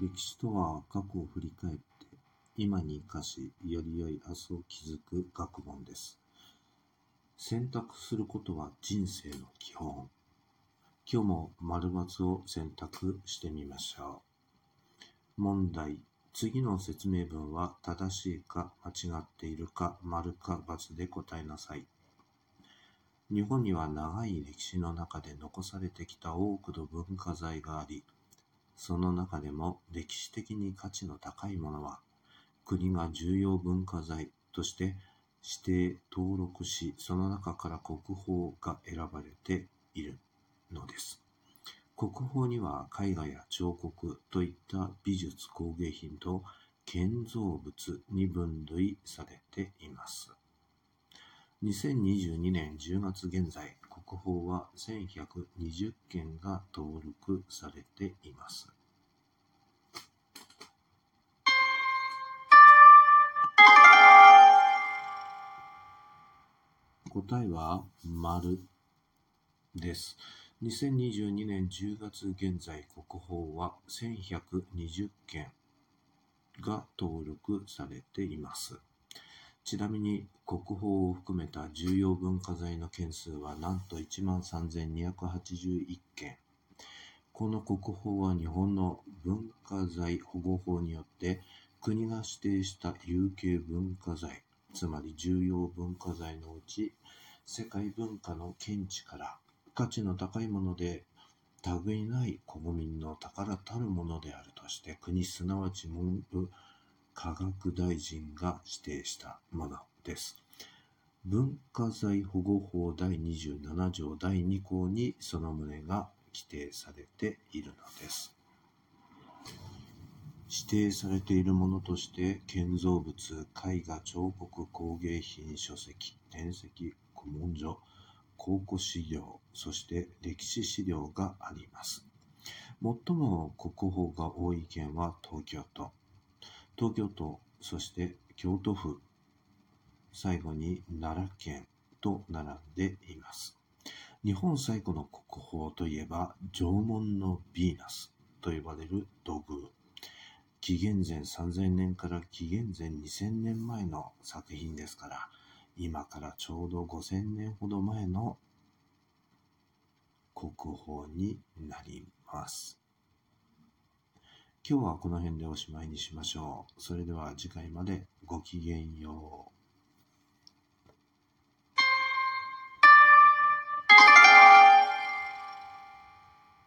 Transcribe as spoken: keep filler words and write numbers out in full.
歴史とは過去を振り返って今に生かし、より良い明日を築く学問です。選択することは人生の基本。今日も丸×を選択してみましょう。問題。次の説明文は正しいか間違っているか、丸か×で答えなさい。日本には長い歴史の中で残されてきた多くの文化財があり、その中でも歴史的に価値の高いものは、国が重要文化財として指定登録し、その中から国宝が選ばれているのです。国宝には絵画や彫刻といった美術工芸品と建造物に分類されています。にせんにじゅうにねんじゅうがつ現在、国宝はせんひゃくにじゅっけんが登録されています。答えは丸です。にせんにじゅうにねんじゅうがつ現在、国宝はせんひゃくにじゅっけんが登録されています。ちなみに国宝を含めた重要文化財の件数はなんと いちまんさんぜんにひゃくはちじゅういち 件。この国宝は日本の文化財保護法によって国が指定した有形文化財、つまり重要文化財のうち世界文化の見地から価値の高いもので類いない国民の宝たるものであるとして、国すなわち文部科学大臣が指定したものです。文化財保護法だいにじゅうななじょうだいにこうにその旨が規定されているのです。指定されているものとして建造物、絵画、彫刻、工芸品、書籍、典籍、古文書、考古資料、そして歴史資料があります。最も国宝が多い県は東京都、東京都、そして京都府、最後に奈良県と並んでいます。日本最古の国宝といえば縄文のヴィーナスと呼ばれる土偶、紀元前さんぜんねんから紀元前にせんねんまえの作品ですから、今からちょうどごせんねんほど前の国宝になります。今日はこの辺でおしまいにしましょう。それでは次回までごきげんよう。